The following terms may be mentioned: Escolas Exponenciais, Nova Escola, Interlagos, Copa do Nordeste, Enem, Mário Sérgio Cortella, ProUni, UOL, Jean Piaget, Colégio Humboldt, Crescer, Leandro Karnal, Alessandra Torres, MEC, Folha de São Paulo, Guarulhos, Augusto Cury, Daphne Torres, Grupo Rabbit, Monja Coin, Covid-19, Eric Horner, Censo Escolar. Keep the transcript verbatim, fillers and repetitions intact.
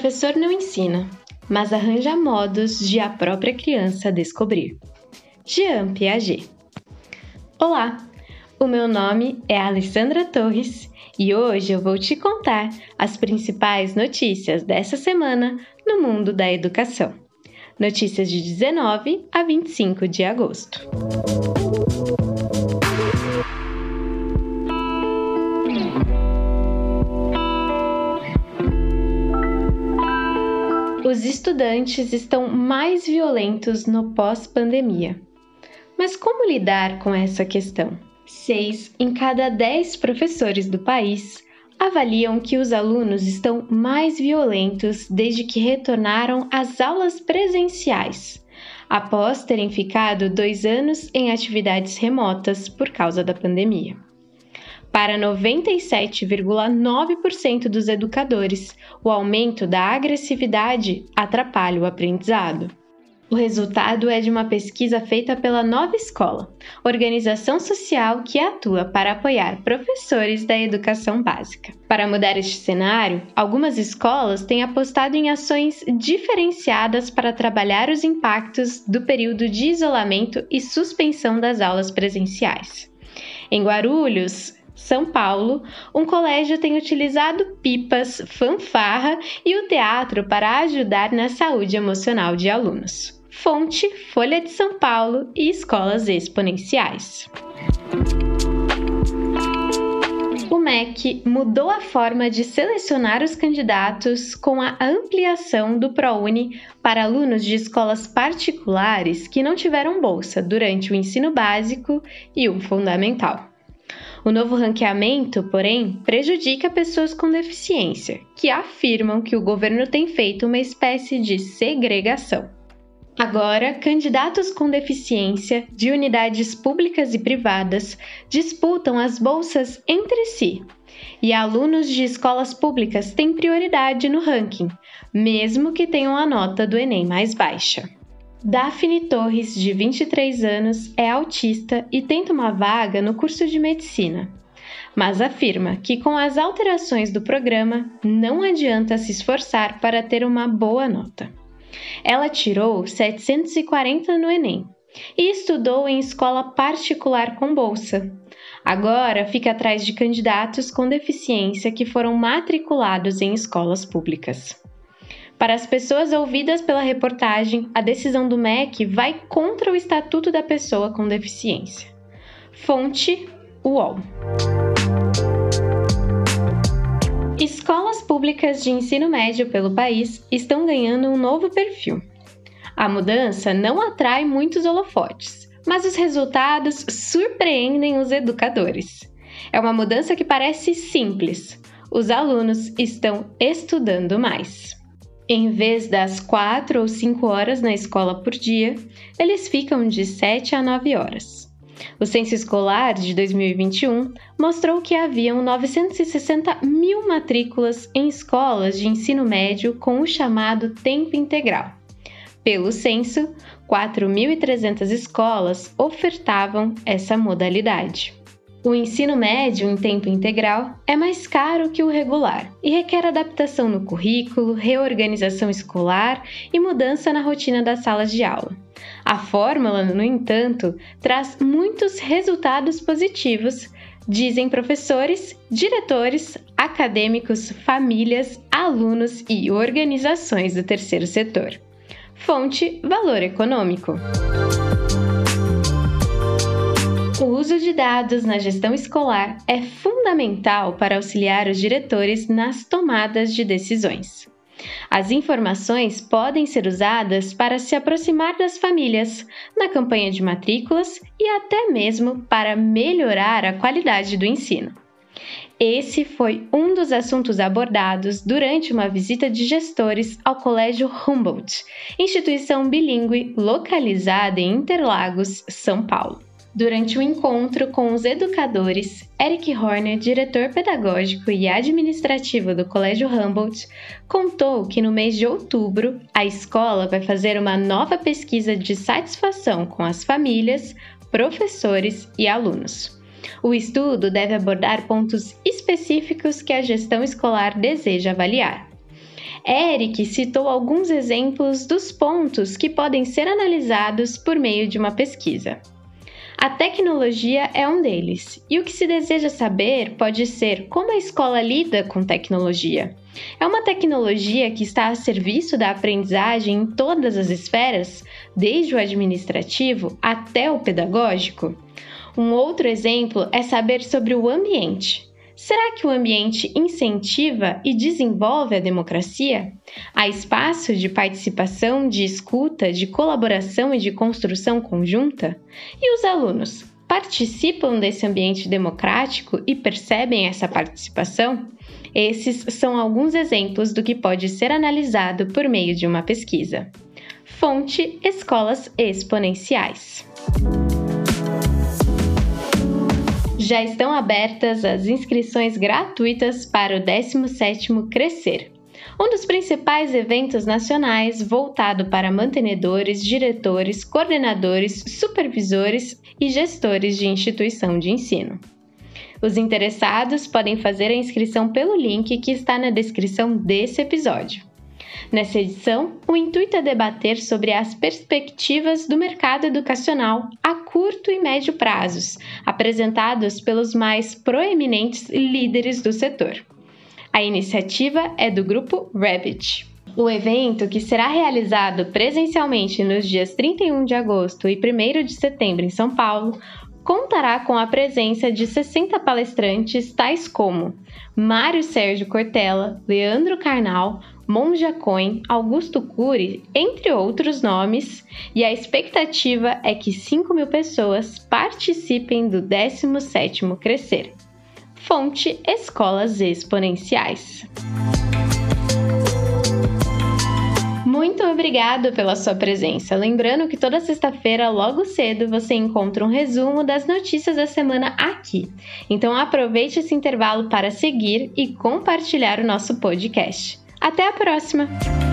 professor não ensina, mas arranja modos de a própria criança descobrir. Jean Piaget. Olá, o meu nome é Alessandra Torres e hoje eu vou te contar as principais notícias dessa semana no mundo da educação. Notícias de dezenove a vinte e cinco de agosto. Os estudantes estão mais violentos no pós-pandemia. Mas como lidar com essa questão? Seis em cada dez professores do país avaliam que os alunos estão mais violentos desde que retornaram às aulas presenciais, após terem ficado dois anos em atividades remotas por causa da pandemia. Para noventa e sete vírgula nove por cento dos educadores, o aumento da agressividade atrapalha o aprendizado. O resultado é de uma pesquisa feita pela Nova Escola, organização social que atua para apoiar professores da educação básica. Para mudar este cenário, algumas escolas têm apostado em ações diferenciadas para trabalhar os impactos do período de isolamento e suspensão das aulas presenciais. Em Guarulhos, São Paulo, um colégio tem utilizado pipas, fanfarra e o teatro para ajudar na saúde emocional de alunos. Fonte, Folha de São Paulo e Escolas Exponenciais. O M E C mudou a forma de selecionar os candidatos com a ampliação do ProUni para alunos de escolas particulares que não tiveram bolsa durante o ensino básico e o fundamental. O novo ranqueamento, porém, prejudica pessoas com deficiência, que afirmam que o governo tem feito uma espécie de segregação. Agora, candidatos com deficiência de unidades públicas e privadas disputam as bolsas entre si, e alunos de escolas públicas têm prioridade no ranking, mesmo que tenham a nota do Enem mais baixa. Daphne Torres, de vinte e três anos, é autista e tenta uma vaga no curso de medicina, mas afirma que com as alterações do programa não adianta se esforçar para ter uma boa nota. Ela tirou setecentos e quarenta no Enem e estudou em escola particular com bolsa. Agora fica atrás de candidatos com deficiência que foram matriculados em escolas públicas. Para as pessoas ouvidas pela reportagem, a decisão do M E C vai contra o Estatuto da Pessoa com Deficiência. Fonte, U O L. Escolas públicas de ensino médio pelo país estão ganhando um novo perfil. A mudança não atrai muitos holofotes, mas os resultados surpreendem os educadores. É uma mudança que parece simples. Os alunos estão estudando mais. Em vez das quatro ou cinco horas na escola por dia, eles ficam de sete a nove horas. O Censo Escolar de dois mil e vinte e um mostrou que haviam novecentos e sessenta mil matrículas em escolas de ensino médio com o chamado tempo integral. Pelo censo, quatro mil e trezentas escolas ofertavam essa modalidade. O ensino médio em tempo integral é mais caro que o regular e requer adaptação no currículo, reorganização escolar e mudança na rotina das salas de aula. A fórmula, no entanto, traz muitos resultados positivos, dizem professores, diretores, acadêmicos, famílias, alunos e organizações do terceiro setor. Fonte, Valor Econômico. O uso de dados na gestão escolar é fundamental para auxiliar os diretores nas tomadas de decisões. As informações podem ser usadas para se aproximar das famílias, na campanha de matrículas e até mesmo para melhorar a qualidade do ensino. Esse foi um dos assuntos abordados durante uma visita de gestores ao Colégio Humboldt, instituição bilíngue localizada em Interlagos, São Paulo. Durante o encontro com os educadores, Eric Horner, diretor pedagógico e administrativo do Colégio Humboldt, contou que no mês de outubro a escola vai fazer uma nova pesquisa de satisfação com as famílias, professores e alunos. O estudo deve abordar pontos específicos que a gestão escolar deseja avaliar. Eric citou alguns exemplos dos pontos que podem ser analisados por meio de uma pesquisa. A tecnologia é um deles, e o que se deseja saber pode ser como a escola lida com tecnologia. É uma tecnologia que está a serviço da aprendizagem em todas as esferas, desde o administrativo até o pedagógico? Um outro exemplo é saber sobre o ambiente. Será que o ambiente incentiva e desenvolve a democracia? Há espaço de participação, de escuta, de colaboração e de construção conjunta? E os alunos participam desse ambiente democrático e percebem essa participação? Esses são alguns exemplos do que pode ser analisado por meio de uma pesquisa. Fonte: Escolas Exponenciais. Já estão abertas as inscrições gratuitas para o décimo sétimo Crescer, um dos principais eventos nacionais voltado para mantenedores, diretores, coordenadores, supervisores e gestores de instituição de ensino. Os interessados podem fazer a inscrição pelo link que está na descrição desse episódio. Nessa edição, o intuito é debater sobre as perspectivas do mercado educacional a curto e médio prazos, apresentados pelos mais proeminentes líderes do setor. A iniciativa é do Grupo Rabbit. O evento, que será realizado presencialmente nos dias trinta e um de agosto e primeiro de setembro em São Paulo, contará com a presença de sessenta palestrantes tais como Mário Sérgio Cortella, Leandro Karnal, Monja Coin, Augusto Cury, entre outros nomes, e a expectativa é que cinco mil pessoas participem do décimo sétimo Crescer. Fonte: Escolas Exponenciais. Muito obrigado pela sua presença. Lembrando que toda sexta-feira, logo cedo, você encontra um resumo das notícias da semana aqui. Então aproveite esse intervalo para seguir e compartilhar o nosso podcast. Até a próxima!